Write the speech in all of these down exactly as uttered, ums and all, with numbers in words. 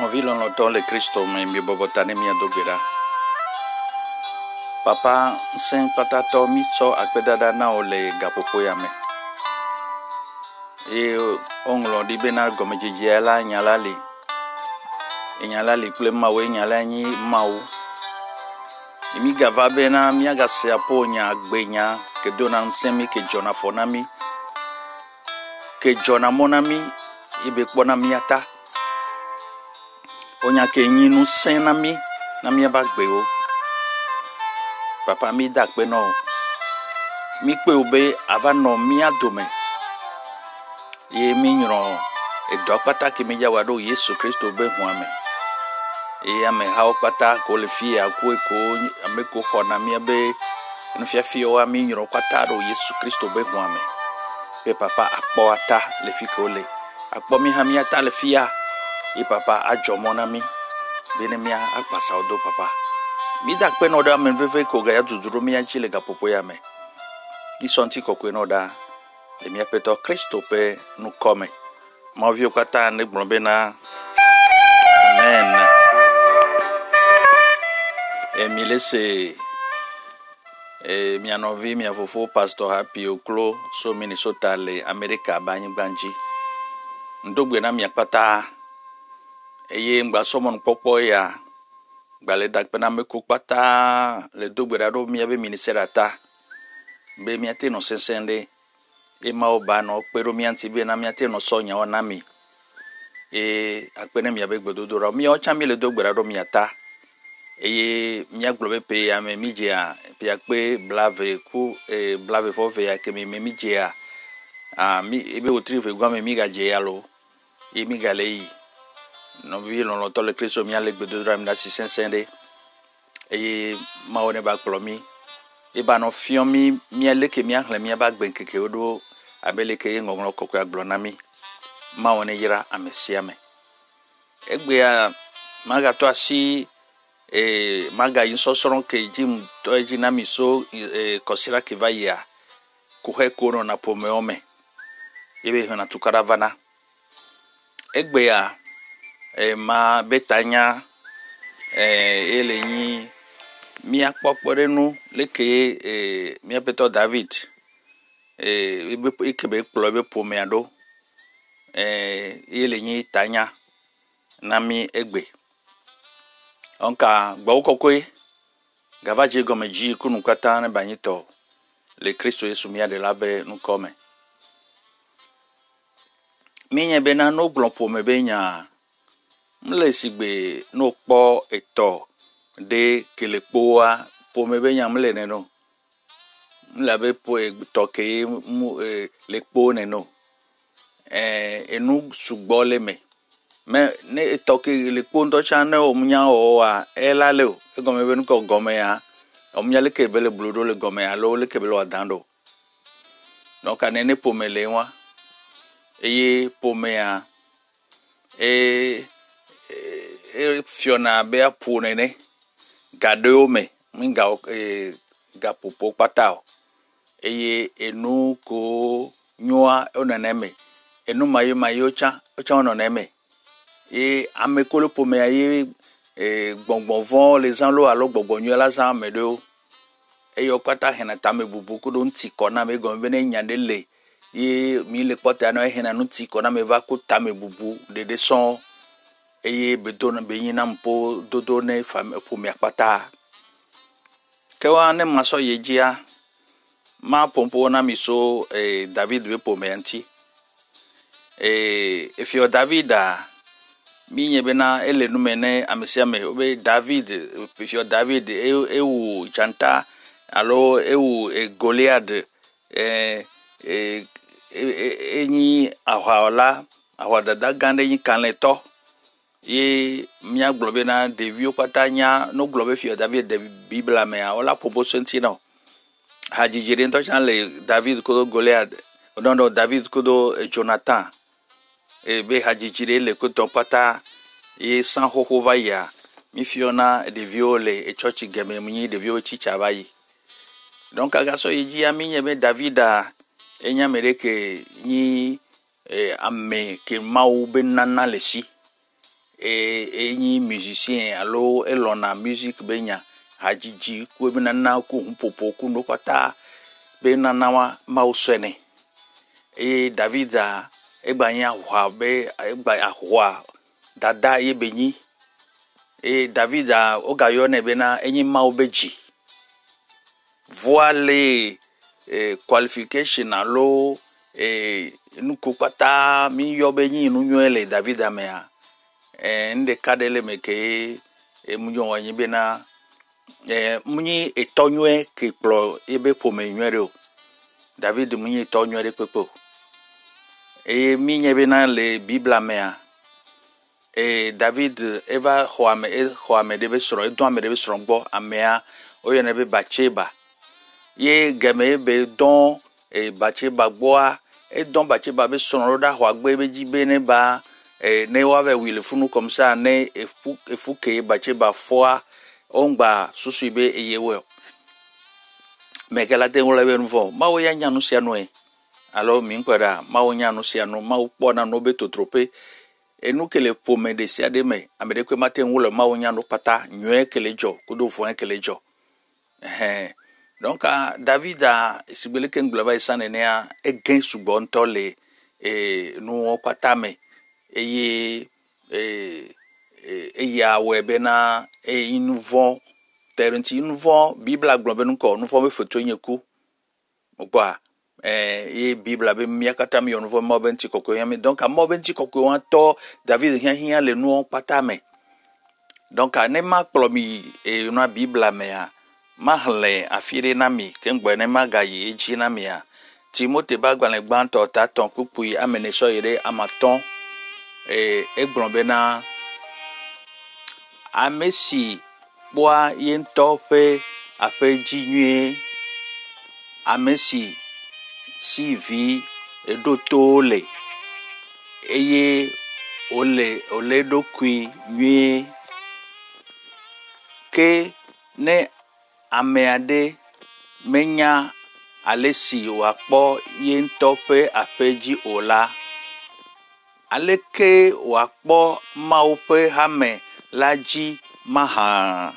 Mówiono dole Cristo mi mi bobotane mi adobira. Papa sen patato micho akpedada na ole gapopoya me. E onglo di bena gomejijela nyalali. Inyalali kule mawe nyalani mau. Imi gavabena mi aga se aponya agbenya ke dona nsemi ke jona fonami. Ke jona monami ibe kona miata. Onya kenyi nu sen na mi na mi abagbeo. Papa mi dakpe no mi pe obe avano mi adome ye mi nyro e dokpata ki mi jawado Yesu Kristo be huame e ame hawo pata ko le fie aku eko ame ko kona mi be no fia fie o ami nyro pata ro Yesu Kristo be huame pe papa akpo ata le fikole akpo mi ha mi ata le fia e papa ajomona mi benemia akpasa odo papa mi dakpe no da men veve ko ga ya duduro mi anchi le gapopo ya me ni sonti kokwe no da le mi apeto Kristo pe nu come ma vi okata ne gbonbe na amen e mi lese e mi anovi mi avofo pastor Happy Oklo so Minnesota le America banyi banji ndogbe na mi akpata eye ngba somon popo ya Bale dak pename kokpata le doberado mi ave ministerata be mi ate no sensende e ma obano pero mi anti be na mi ate no sonya onami e akpene mi ave gbododoro mi ocha mi le doberado mi ata e mi aglobe pe ya me mi jea pe akpe blave ku e blave fove ya ke mi mi jea a mi ebe otrive gwa me mi ga jea lo e mi galei non vi non l'entend le Christ mi alek de drame d'assistance et ma one back plomi e ba non fiomi mi alek mi akle mi back ben keke odo abeleke ngonglo kokko agbonami ma one yira amesiame egbe ya maga to asi e maga yin so soron ke jim to ejinami so kosira ke vaya ko he ko na pomeome ebe hona tukaravana egbe ya E ma betanya eh eleni mi akpoporenu leke eh mi apeto David eh ikebe plobe pomeado eh eleni tanya nami egbe onka gbawo kokoi gavaje gomeji kunu katane banyito le Kristo Yesu mi ade labe nu come minye benano blon pome benya Mle sigbe no po eto de kele poa po mebe nyamle neno. Mla be po e toke mu le po neno. Eh enu sugbole me. Me ne toke le po ndo chane o munya o a ela le o. E gome be nko gome ya. O munya le kebele bludo le gome ya lo le kebele adando. Donc anene po mele wa. Eye po me ya. Eh Fiona bea punene gadeome minga e gapopo patao eye enu ko nyoa oneneme enu mayo mayocha ocha oneneme e amekolo pome aye e gbongbon von les anlo alo gbongbon nyola sa medo eyo pata hena tame bubuku don ti kona me gombe ne nyandele e mi le pota no hena no ti kona me va ko tame bubu de de son eye bedona benyina mpo dodone fam po mi akpata kewa ne maso yejia ma pompo na miso eh, David be po menti eh if your Davida minye bena elenu mene amesiame obe David if your David ewu chanta alo ewu e Goliath eh eh enyi ahwala ahwadada gande nyi kanleto ye mia globe na devio patanya no globe fio David de Biblia me ola popo sentino hajijire nto chanle David ko Goliath no no David ko Jonathan e be hajijire le ko ton pata ye san hohova ya mi fio na devio le e church game mi devio chicha bayi donc agaso yiji aminye be Davida enya mereke ni e amme ke maube nana lesi e enyi musicien alo elona music benya hajiji ku bina na ku popo ku nokota bina na wa mausene e Davida egbanya hwa be egba hwa dada ye benyi e Davida ogayo ne bina enyi maobeji voile e qualification alo e nukokota mi yobenyi nunywele Davida mea e nde kadele meke e munyo wanyi bina e munyi etonwe ke plo ebe pomenywero David munyi etonywere pepo e minye bina le bibla mea e David eva hoame e hoame debe soro e doame debe soro gbo amea oyenebe bacheba ye game be don e bacheba gboa e don bacheba be soro da hoagbe be jibene ba e ne wawe wile funu comme ça ne efuke bacheba foa ongba susuibe eyewe mekela tengo la benfo mawo ya nyanu sianoe alors min kwara mawo nyanu siano mawo bona no beto trope enu kele pome de sia de me amede kwe matenwo le mawo nyanu pata nyue kele jo kodo fo en kele jo eh donc David a sibele ken glava isane ne a egen sugbon tole e nu kwatame eye eh et ya webena et ils nous vont terenti ils nous vont bible globé nous corps nous vont me photo nyeku quoi eh bible avec miakata mi on vont mobenti koko yami donc a mobenti koko anto David rien rien le nous on patame donc a ne ma promis et une bible mea mahle afire na mi tengbo ne magayi eji na mi a Timote bagban gban to ta ton pupui amene so ire amaton eh egbonbena Amesi boa yentope afejinye Amesi sivi edotole eye ole ole dokui nye ke ne ameade menya alesi wapo yentope afeji ola aleke wapo maupe hame laji maha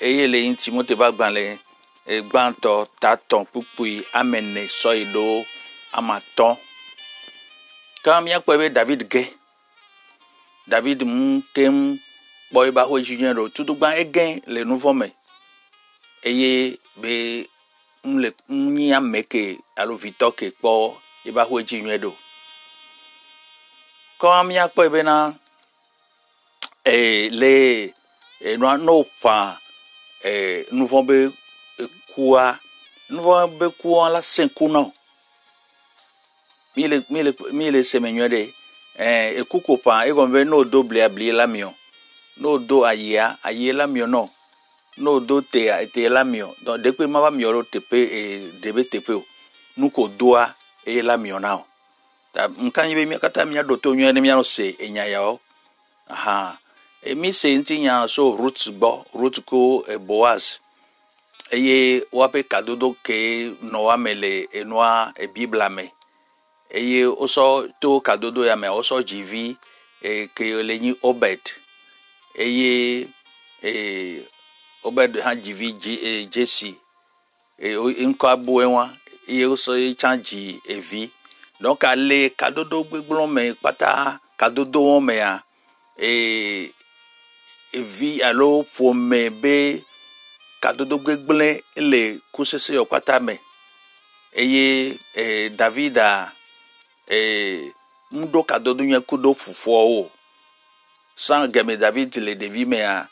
eye le Timote bagban le egbanto taton pupui amene soido amaton kam ya kwebe David ge David mutem boy ba ho junior tudugban egen le nouveau me eye be mle nyi ameke alo vitoke po e ba ho junior do kam ya kwebe na et les et non pas et nous vont be quoi nous vont be quoi la cinquante mille mille mille semaines de et coucou pas et qu'on veut nos double abli la mion nos do aïa aïe la mion non nos do te a été la mion donc depuis ma femme yoro te pe et dbtp nous qu'on doit et la mion non quand il veut mieux quand il y a d'autres mieux et mieux c'est et n'y a yao aha et mi senti ya so roots bo roots ko e boas eye wape kadodo ke no amele enwa e bibla me eye oso to kadodo ya me oso jivi e ke lenyi obed eye e obed ha jivi ji jesi e o nko abu enwa eye oso e chanji evi donc ale kadodo gbegbon me pata kadodo won me ya e vi alo pome be kadodo gbegble le kusese okata me eye e Davida e mdo kadodo nyakudo fufuo o san game David le devi me a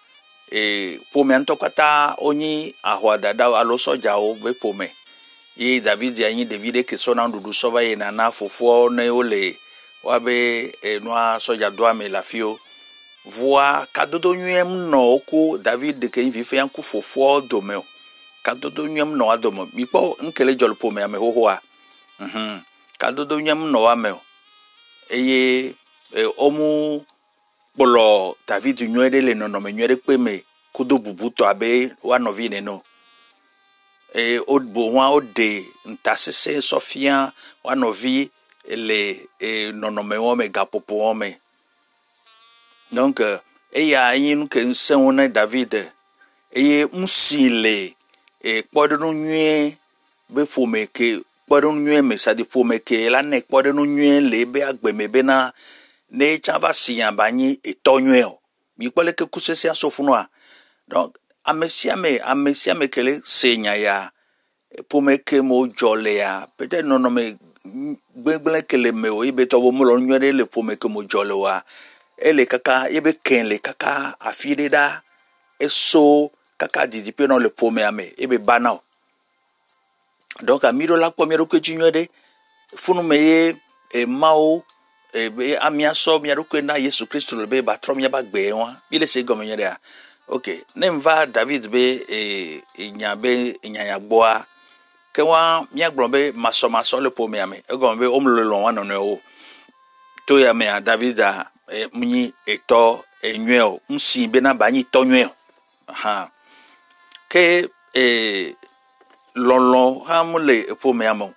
e pome antokata onyi ahwadada alo soja o be pome e David yanyi David ke sona ndudu sova ye na na fufuo ne ole wabe e noa soja doa me la fio voa kadodo nyem no ko David ke nvi fe anku fofo domel kadodo nyem no adomo mi po nkele jolpo me ame hoho a mhm kadodo nyem no ame eye omu bolo David nywere le no no me nywere pe me kodo bubuto abe wa no vi ne no e odbo wa ode ntasese sofia wa no vi le e no no me o me gapopo o me Donc, eya yin ke nsenwona David eye musile e kpodunu nyue be fomeke kpodunu nyue me sa di fomeke la ne kpodunu nyue le be agbeme be na ne chava sian banyi etonyue o mi kpole ke kusese asofunwa. Donc amesiame amesiame kele senya ya fomeke mo jole ya peut-être non non me gbegbele kele me o ibe to bo mo lo nyue le fomeke mo jole wa ele kaka yebe ken le kaka afide da eso kaka didi pe non le premier ame ebe banao. Donc amiro la première que tu de funu meye e mao e amia so mi aruko na Yesu Kristo le be ba trom ya ba gbe won bi le se gomo nyere a. OK, nem va David be e nya be nya ya gboa ke wa mi agboro be maso maso le premier ame e gomo be o mlo lo wa no no o to ya me David da E muni eto enyo unsi bena bani tonyo ha ke e lolon hamule pomeamo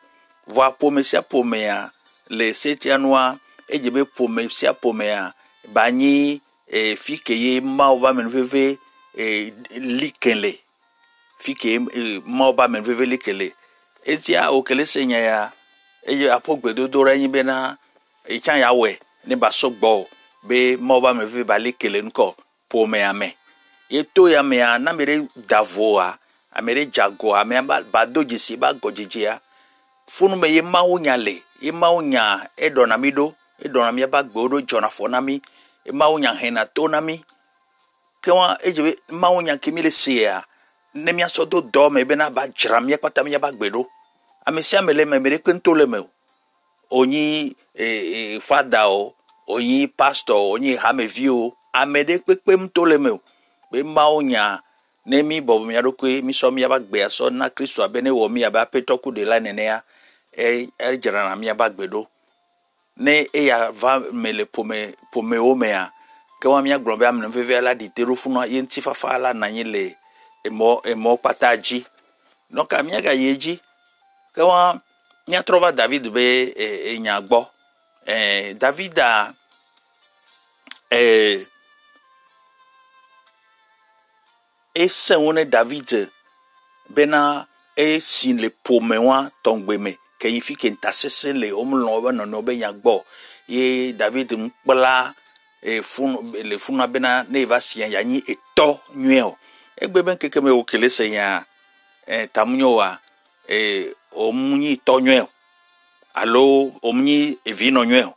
voa pomesia pomea le setianwa ejebe pomesia pomea bani e fikeye maoba menveve e likele fikeye maoba menveve likele etia okele senya ya eje apogbedo dora yin bena e chan yawe ne basogbo be moba me ve bali kele nko po me ame eto ya me na mere davoa amere jago ame ba doji si ba gojijia funu me ye mawo nyale ye mawo nya edona mi do edona mi ba gboro jona fona mi ye mawo nya hena tona mi ke wa ejebe mawo nya ke mi le sia ne mi aso do do me be na ba jra mi pata mi ba gboro ame si amele me mere kento le me onyi e e fada o onyi pastor onyi hamevio amede pepe mtoleme be maonya ne mi bobo mi adokwe mi so mi abagbe aso na Kristo abene wo mi aba petoku de la nene ya e erjana mi abagbedo ne e ya va mele pome pome o mea ke wa mi agbon be amne veve ala di terofuna ye nti fafa la na yin le emo emo pataji donc ami aga yeji ke wa nya trova David be e, e nya gbo Eh, David a eh, et c'est on est David bena et si le pomewa tongbeme que il fit qu'en tassesse le homme l'envoie non non ben yagbo et David m'pala et fun le funa bena ne va si yani et to nueo et beben keke me okele se ya eh tamunyoa eh omuni to nueo alo omni evino nyo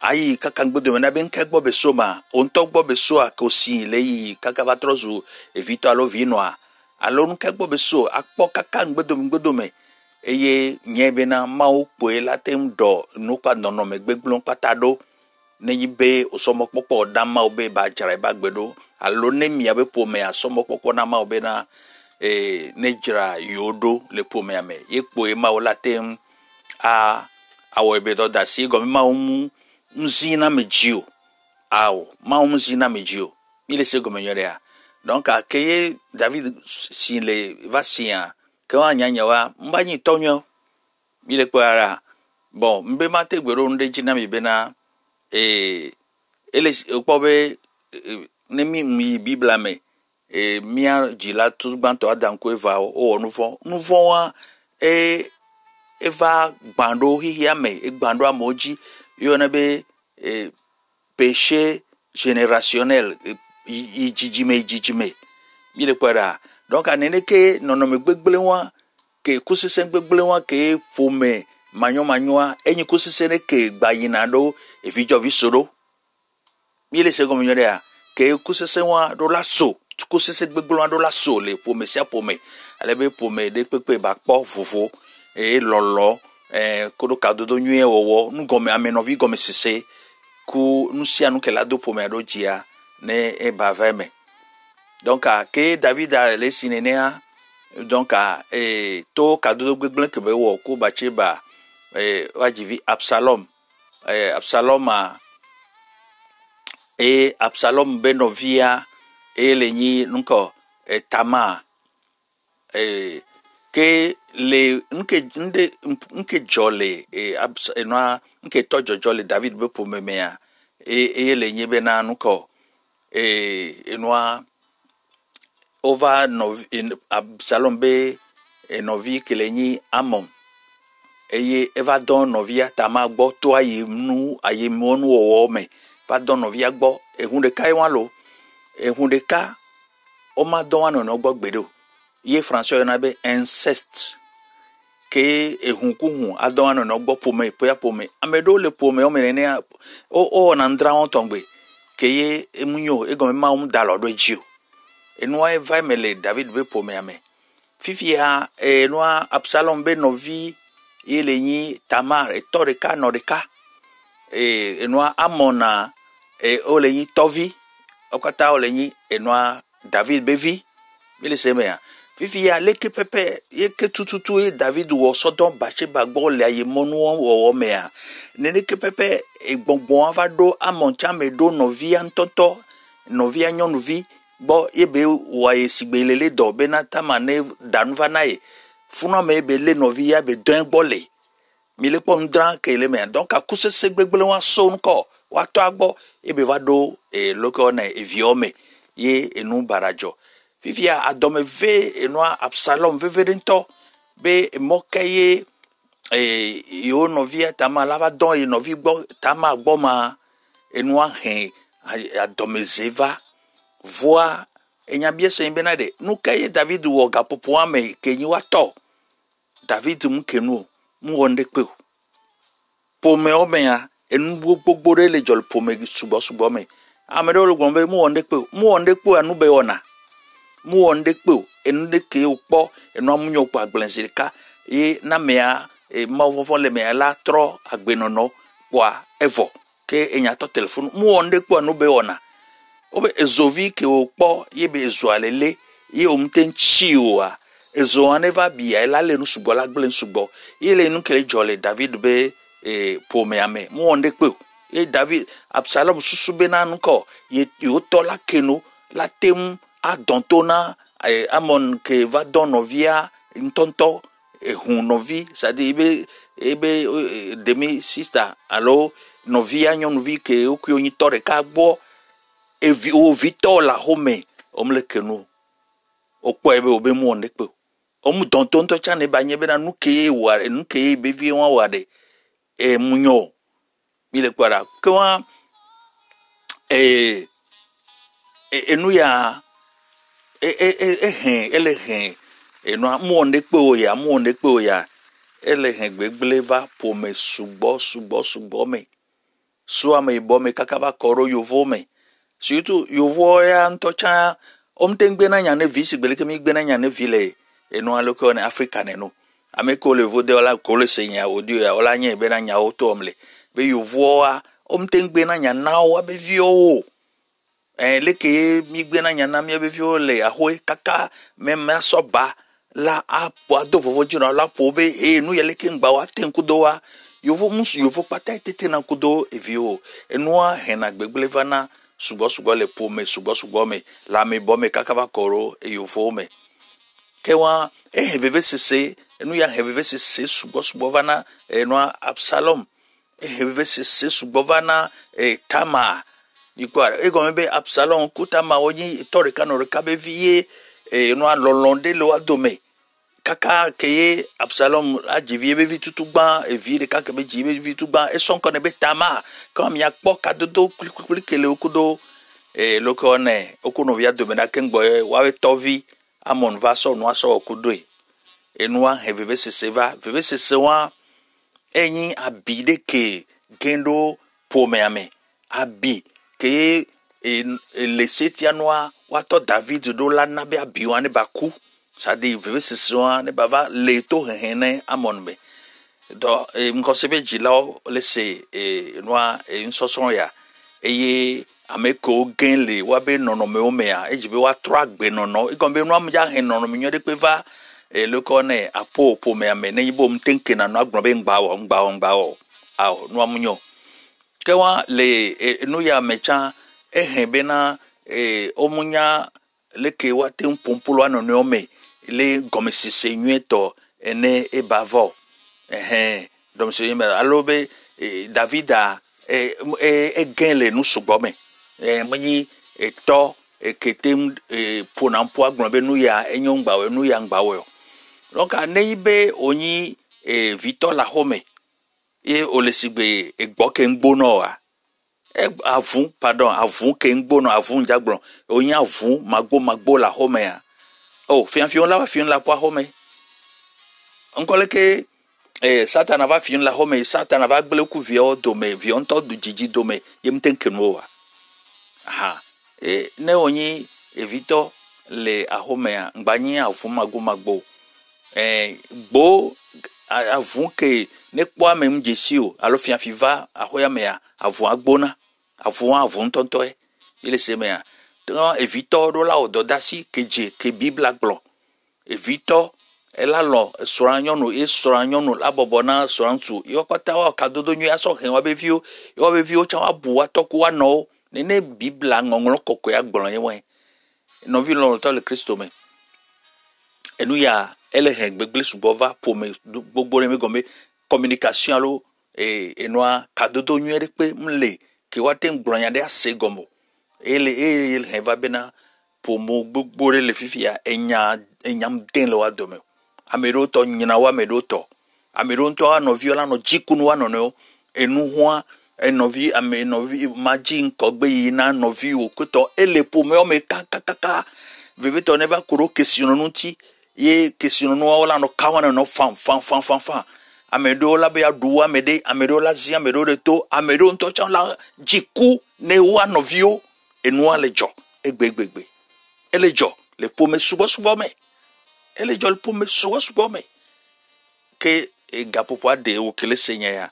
ai kakangbo de na ben kagbo besoma ontogbo besoa kosi leyi kakavatrozu evito alo vinoa alo nkagbo beso akpo kakangbo de ngodome eye nyebe na mawo poe latem do nupa nono megbegblon patado neyi be osomo popo dama obe ba jara ba gbedo alo nemi abe pome asomo popo na ma obe na e nejira yodo le pome ame yepo e mawo latem a awebe do da si gomi ma umu nzina mejio aw ma umu nzina mejio mi le se gomi yore a donc a keye David si le vasia ke wa nyanya wa mbanyi tonyo mi le kwara bon mbe ma te gbero nde jina mi be na e ele po be ne mi mi bibla me e mi a jila tu banto adan ko eva o onu fo nu fo wa e eva gbando hihi ame gbando amoji yona be eh, péché générationnel i jijime jijime mi le kwara donc anene ke nono me gbegbele wa ke kusise gbegbele wa ke fome manyo manyoa enyi kusise ne ke gbayina do evijo visoro mi le se gomo yode a ke kusise wa do la so kusise gbegbele wa do la so le fome sia fome alebe fome de pepe ba po fofo e lolo eh kodo kadodo nyue owo nu gome amenovi gome sese ku nu sia nu kela do pomero dia ne e baveme donc a ke David a le sinenea donc a e to kadodo gbegble ke be wo ku bacheba e wajivi Absalom e Absalom a e Absalom benovia e lenyi nko e tama e ke le nke nde nke jole e abs e na nke tojo jole David be pomemea e, e le nyebe na nuko e enwa ova no in Absalombe e novi kelenyi amon eye eva don novia tama gbo to ayemnu ayemonu owo me va don novia gbo ehunde kai wan lo ehunde ka o ma don wan no gbo gbedo ye français na be incest ke ehunkuhun adon wan no gbo pome poya pome amedo le pome o menene o o na ndra won tongbe ke ye emunyo egon ma um dalodo ji eno e va mele David be pome ame fifi ha eno Absalom be novi Ilenyi Tamar et Toreka Noreka et Enoa Amona et Olenyi Tovi Okata Olenyi Enoa David Bevi Mili Semea Fifi ya leke pepe yeke tututu e David wo sodon bache bagbo le ayemonu wo omea Neleke pepe e bonbon avado Amon chame do novi antoto novi anyonuvi bo yebe wa esigbelele do bena tamane danvanae Funa me bele novia be d'un bolé. Mille pom dran ke le men. Donc a kuse segbegbele wa son ko. Wa to agbo e be va do e loko na e viome. Ye enu barajo. Fifia adome ve enwa Absalom ve vedento be mokeye e yo novia tama lava don e novi gbo tama gbo ma enwa hen adome zeva voa enya biese benade. Nu keye David wo gapopo ame kenyi wa to. David mkenu muonde kwe pome omea enu gbogbo re le jol pome subo subo me amede olugombe muonde kwe muonde kwe anu be ona muonde kwe enu de ke opo enu amunyo opo agbelensirika e na mea e mavofo le mea la tro agbenono kwa evo ke enya to telephone muonde kwe anu be ona obe ezovi ke opo yebe ezoalele ye omtenchi oa Ezo aneva bia ela le nu subo la gble subo ile nu kele jole David be e pome ame mu onde pe e David Absalom susube na nko ye yo to la keno la temu a dontona amon ke va donovia ntonto e hunovi ça dit be ebe demi sister allo novia nyonuvi ke okyo nyi tore ka gbo e vi o vitola home omle keno okpo ebe obe mu onde pe Omu tonton to chane banye bena nuke ware nuke bevi wan ware e munyo mile kwara kwa e enu ya e e e he ele he enu mu onde pe oya mu onde pe oya ele he gbegleva pome subo subo subo me suwa me bome kakava koro yovo me surtout yovo ya ntocha omtengbe na nya ne visi gbeleke mi gbe na nya ne vile Et nous allons en Afrique, nous. Ameko le vode la cole seigneur odio ya ola nye be na nya oto omle. Be you voa om tengbe na nya nawa be vio. Eh leke mi gbe na nya na mi be vio le ahoy kaka même ma soba la a poado vovojina la pobe e nous ya leke ngba wa tenku doa. You vo mus you vo pata tete na kudo e vio. E noa henagbegleva na subo subo le pome subo subo me la me bome kaka va koro e you vo me. Kewa eh heveve sese enu ya heveve sese subo subovana enwa Absalom eh heveve sese subovana e Tama ikwara ego mbe Absalom kutama onyi tore kanore kabeviye enwa lolonde lo adome kaka keye Absalom ajivie bevi tutugba evi de kaka be jibe bevi tutugba e son konebe Tama kam ya kpo kadodo kulikele okudo e lokone okunovia domena kengboye wawe tovi Amon va so noa so okudoi enwa heveve seseva veve sesewa enyi abide ke gendo pomeame abi ke le setia noa wato David do la na be abiwane baku ça dit veve sesewa ne bava leto hene amon be do mkosebe jilao lese enwa insoson ya eye ameko genle wabe nono me omea ejibe wa tragbe nono ikombe no amja hen nono mi nyode pe va e lokone apo po me ame ne yibo mtenke na no agbon be ngba wo ngba wo ngba wo awo no amunyo kewa le no ya mecha ehe be na e omunya leke wate mpompulo anono ome le gomesese nyueto ene ebavo ehe domse yeme alobe Davida e e gain le nous sugbome e mnyi e to eketem e ponampo agronbe nu ya enyo ngbawe nu ya ngbawe donc aneibe onyi e Victor la home e olesigbe egbo ke ngbono wa e avun pardon avun ke ngbono avun jagbon onyi avun magbo magbo la home ya oh fianfion la fion la po home encore que eh Satan ava fion la home Satan ava gbele ku vio dome vio nto du jiji dome yemtenkenu wa aha e ne onyi evito le ahomea ngbanye afumagbo magbo eh bo avun ke ne kwa mem jesio alo fian fiva ahoyamea avun agbona avun avun tonto e ile semea don evito do la ododasi keje ke bibla glo evito ela lo soranyo no e soranyo no labobona sorantu yo pata wa kadodo nyu aso hen wa be vio yo be vio cha wa buwa toku wa no nene bibla ngonglo koko ya gboro yen wen no vi lo to le Kristo me enu ya ele he gbegble subova po me gbogbo re mi gombe communication lo e enoa kadodo nyu re pe mle ke wa ten gboro yan de ase gombo ele ele he va bena po mo gbogbo re le fifia enya enya mden lo wa do me ameroto nyina wa meroto ameronto ano viola no jikunu ano no enu ho enovi ame novi maji nkogbe yi na novi okoto elepo me o me kaka kaka veveto neva kuro question no ti ye question no ola no kawana no fan fan fan fan fan amedo la be aduwa mede amedo la zia amedo de to amedo nto chan la jiku ne wa novio enu alejo egbegbegbe elejo le pome subo subo me elejo le pome subo subo me ke e gapopoa de o kele senya ya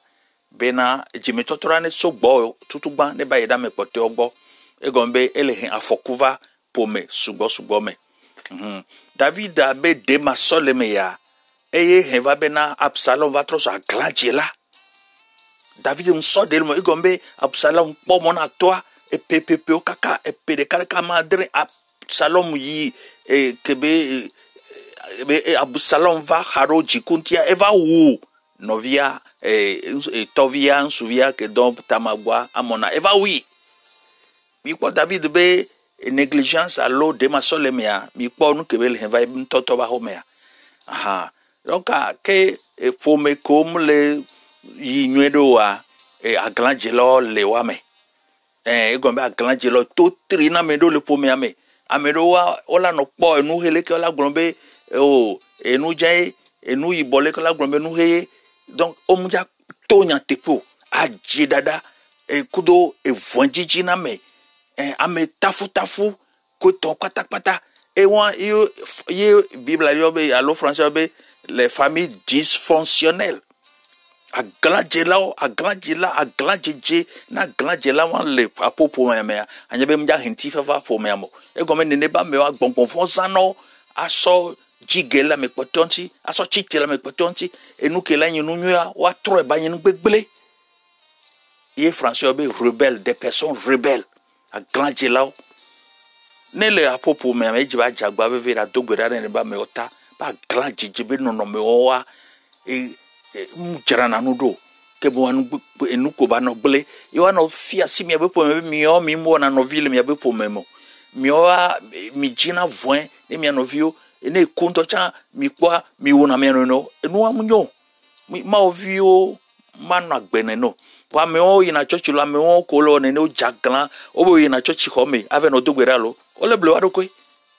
bena jimetotora ne sogbo tutugba ne bayeda mepote ogbo egombe elehen afokuva pome sugbo sugbo me mhm David abe de masolemeya eye heva bena Absalom va trosa gladiela David nso de mo egombe Absalom pomona toa e pepepe okaka e pede karaka madre Absalom yi e kebe e Absalom va haroji kuntia eva wu novia eh tovian souvia que donc tamagua amona eva oui mi ko David be négligence à l'eau de ma solemia mi ko nu kebel va toto ba homea aha donc que faut me comme le yinuedoa et a glangelo le wame eh gombe a glangelo to trina me do le pomea me amedoa ola no po enu hele ke ola glombe o enu jai enu ibole ke ola glombe nu heye donc omuja tonya tepo aji dada e kudo e vonjiji na me e ame tafu tafu ko ton pata pata e won ye bible yo be allo français be les familles dysfonctionnelles a gladjela a gladjela a gladjiji na gladjela wan le apopo me anyabe mja hinti fafa fo me amo e gomen ne ba me wa gbongbon fon sano aso jigela me potonti aso chitela me potonti enuke la nyinu nyua wa tro e ba nyinu gbegbele ye français be rebelle des personnes rebelles a glandjela ne le apopo me me jiba jagba be vera dogbera ne ba me ota ba glandjiji be no no me owa e mujara nanu do ke bo anu enuko ba no gbele yo na ofia si me be po me mi o mi mo na no ville me be po me mo mi o mi jina voin ne mi anovio ene kunto cha mi kwa mi wona meno no enu amunyo mi ma ovio manu agbene no wa me o ina church lo me o ko lo ne o jaglan o bo ina church ho me ave no dogbera lo o le blewa dokoi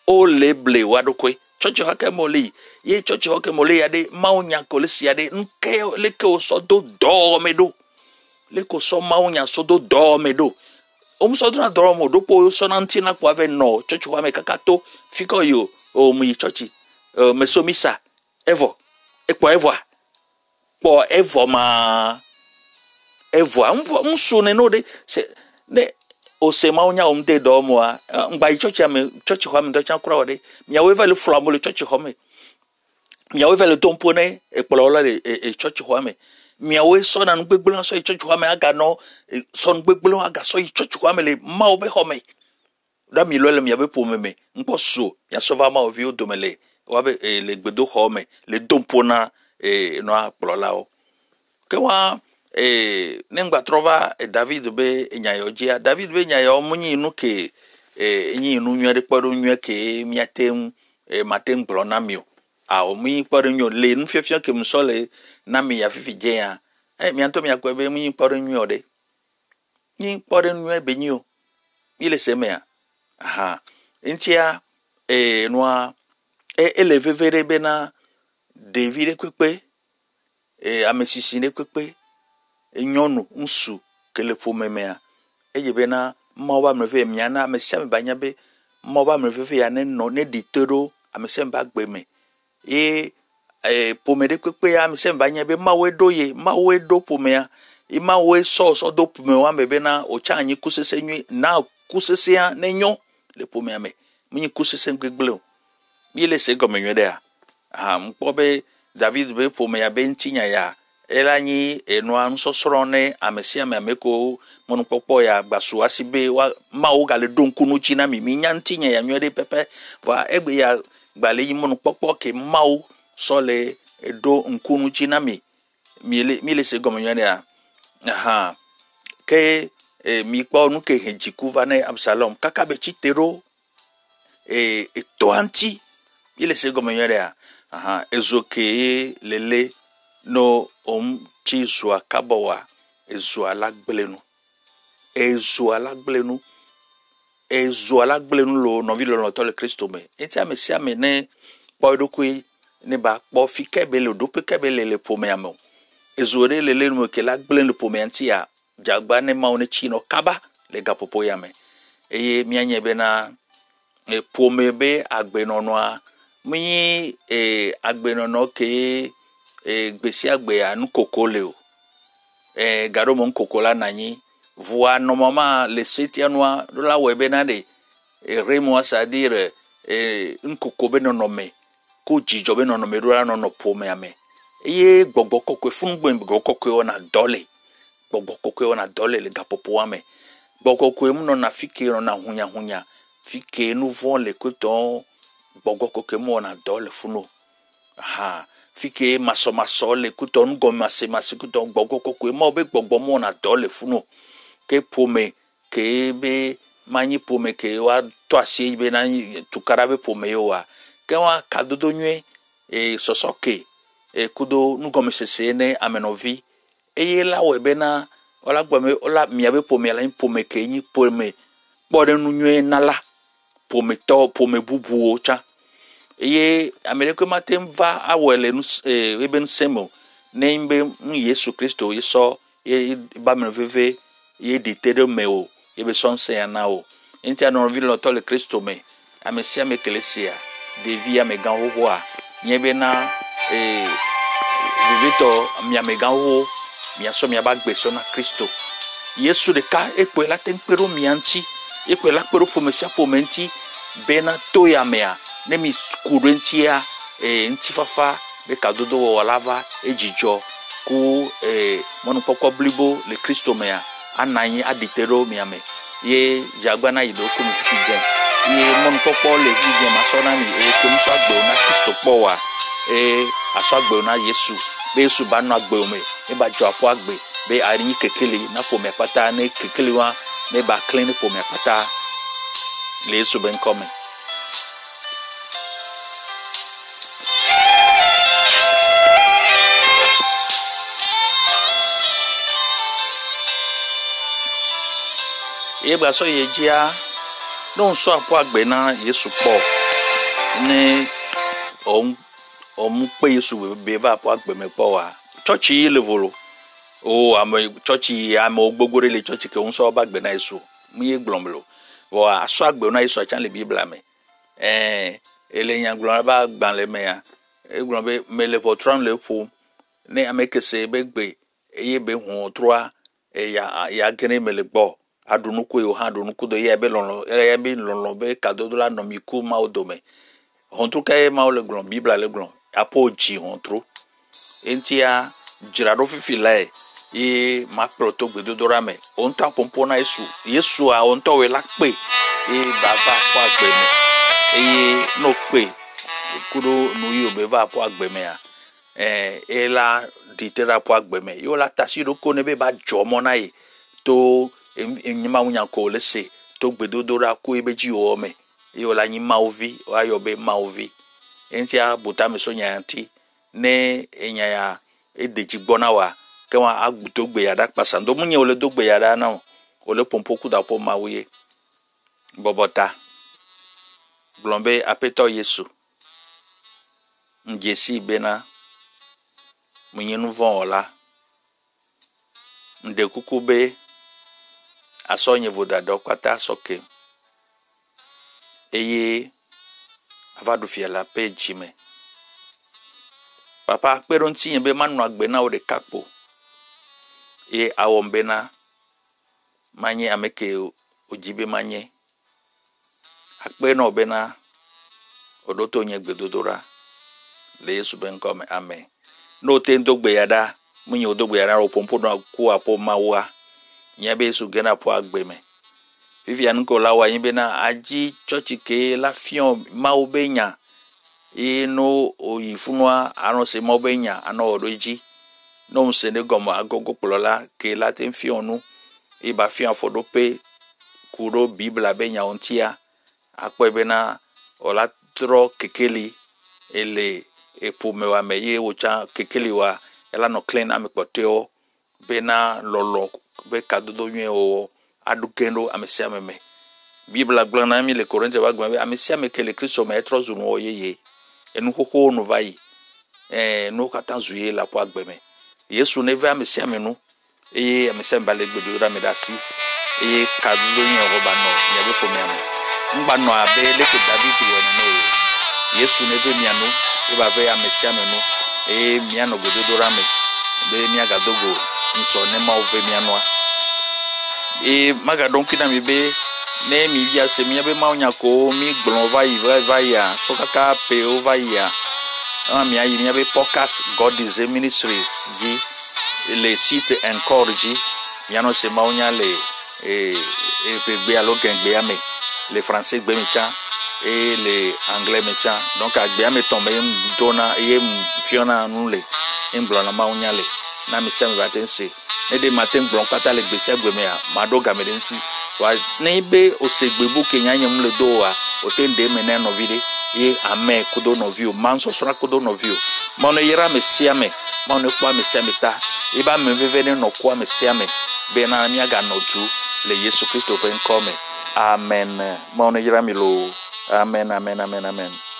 o le blewa dokoi church ho ke moli ye church ho ke moli ya de ma onya ko le sia de nke le ke o so do do me do le ko so ma onya so do do me do o mu so do na do mo do po so na ntina kwa ave no church ho me kakato fiko yo o mi chochi o me so misa evo e po evo po evo ma evo un sune no de se ne o se ma onya o mde do mo a ngba chochi me chochi ho me do chan kura ode mi awe vale flo mo le chochi ho me mi awe vale don pone e po lo le e chochi ho me mi awe so na ngbe gbelon so e chochi ho me aga no so ngbe gbelon aga so e chochi ho me le ma o be ho me da mi lole mi abe po meme npo so ya so va ma o vi o domele wa be le gbedo ho me le dompona e no a plola o ke wa e nengwa trova e David be nyayojia David be nyayo munyi inuke e nyi inu nyere kporu nyue ke miatem e matem blona mio a omunyi kporu nyo le nfefio ke msole na mi ya fifije ya e mianto mi akwebe munyi kporu nyo de nyi kporu nyo be nyo ile semea aha ntia e noa e elevevere be na devire kwekwe e amesisine kwekwe e nyonu nsu kele pomemea eje be na moba mreve miana amesiam banya be moba mreve ya ne no ne ditero amesiam ba gbeme e e pomere kwekwe amesiam banya be mawe doye mawe do pomea e mawe source odo pomewa be na ochanyi kusese nyi na kusese ya ne nyon le pomea me mini kusese ngbegbelo mi le se gomenwe de aha mpobe David be pomea be ntinya ya elani enwa nsosrone amesia mameko monpopo ya gbasu asibe wa mawo gale donkunu china mimi nyantinya ya nyere pepe wa egbe ya gbaleyi monpopo ke mawo sole edo nkunu china mi mile mile se gomenyane aha ke e, mi kwa nuke hejikuva ne Absalom kaka be chitero e e toanti mile se gomenyane aha ezoke lele no om chizwa kabawa ezwa lagblenu ezwa lagblenu ezwa lagblenu lo no vi lo to le Kristo me enti amesia me ne po dokui ne ba po fikebe le do pikebe le le po me amo ezore le le mo ke lagblenu po me enti ya jagba ne ma one chino kaba le gapopo ya me eye mianye be na e po me be agbenonwa mi e agbenono ke e gbesi agbe anu kokole o e garo mon kokola nanyi voa normalement le setia noa la webenade e remo ça dire e un kokobe no nome ko jijobe no nome do la no pome ame e gbogbo kokwe fun gbogbo kokwe ona dole gbogbo kokwe ona dole le gapopo ame gbogbo kokwe mu no na fike no na hunya hunya fike nu vo le koton gbogbo kokwe mu ona dole funo aha fike maso maso le kuton goma se maso kuton gbogbo kokwe mo be gbogbo mo na dole funo ke pome ke be mani pome ke wa to asi be na tukarabe pome yo wa ke wa kadodo nyue e sosoke e kudo nu goma se se ne amenovi e la we be na ola gbome ola miabe pome la pome ke nyi pome bore nu nyue nala pome to pome bubu ocha ye ameriko matem va awele nus e ben semo nembe Yesu Kristo yeso ye ba menveve ye ditero meo ye be sonse yana o ntia no vilo tole Kristo me amesia me klesia devia me gan howa nyebe na e vivito mi amegan ho mi aso mi abagbeso na Kristo Yesu de ka epo la tempero mi anti epo la poro pomesia pomenti bena toya mea nemi kurentia e ntifafa be kadodo wa lava ejijo ku e monu poko blibo le Kristo mea ananyi aditero miame ye jagbana ido ku mfige ye monu poko le jige masona mi e ko msagbo na Kristo powa e asagbo na Yesu be Yesu ba na agbo me e ba jo apo agbe be ari kekele na ko me pata na kekele wa me ba clean ko me pata le Yesu ben come ye ba so ye jia don so apo agbe na Yesu po ni om om pe Yesu be ba apo agbe me po wa church yi levolo o amo church yi amo gbogore le church ke on so ba agbe na Yesu mi ye glomlo wo aso agbe na Yesu achan le Bible me eh eleyan glon ba gban le me ya e glon be mele potron le fo ni ameke se be gbe eye be hun troa e ya ya gene mele gbo adunuku yo ha adunuku do ye be lonlon ye be lonlon be kadodo la no mi ku ma odome on tro ka e ma le glon Bible le glon apo ji on tro entia jirado fifile e ma proto gbedodo ra me on ta pompo na Yesu Yesu a on to we la pe e baba po agbe me e no pe kudo no yo be va po agbe me a e la ditera po agbeme yo la tasiro ko nebe ba jomo na e to enyima unya ko le se to gbedodora ku ebeji o me yo la nyima ovi o ayobe ma ovi enti a buta mi so nyanti ne enya ya edeji gbona wa ke wa agbuto gbe ya da pasando munye o le do gbe ya da na o le pompoku da po mawuye bobota glombe apeto yesu njesi bena Mwenye nuvon ola. Mde kukube. Aso nye vodado kwa ta soke. Eye. Avadu fia la pe jime. Papa akpe ronti nyebe manu akbena ode kakpo. Eye awombena. Manye ameke ujibe manye. Akpe no bena. Odoto nye gbedodora. Le Yesu benkome amen. No ten dogbe yada munye odogbe yada ro pompo na ku apo mawa nyabe su gena po agbeme vivian ko lawa yin be na aji church ke la fion mawo benya eno oyifunwa aron se mo benya ana oroji no se ne gomo agogo polola ke la ten fionu e ba fion fodo pe kuro bibla benya ontia akpo be na ola tro kekeli ele e pou me wa meye wo cha kekeli wa ela no clean amekoteo bena lolo be kadodo yue o adukendo amesia meme bibla glana mi le korente wa gbe amesia mekele kristo me trozu no oyeye enu kokko no vai eh no katanzuye la po agbeme yesu neve amesia menu e amesia mbale gbedura medasi e kadodo yue o ba no nyebe ko mi ame ngba no abe le ke david wo no yesu neve mi anu Eba ve ya mesia menu e miano gododora me be miaga dogo nso ne ma ove miano e maga donki na mebe ne mi bia se mi be ma onya ko mi gbon vai vai vai ya so kaka pe o vai ya na mi ayi mi be podcast God is a ministry ji le site encourage miano se ma onya le e e pe gbe alogen gbe ame le français gbe mi cha et les anglais méchants donc à bien me tomber dona et fiona nous les en blanc ma onyale na mi sem vatense et des matins blanc pata le bese gwemea madoga medenti wa nebe osegbebu kenya nyem le doa otende meneno vide et ame kudo no vio manso sona kudo no vio mon yera mesia me mon kwa mesia meta et ba me vevene no kwa mesia me bena mi aga no tu le Yesu Kristo ben come amen mon yera mi lo Amen, amen, amen, amen.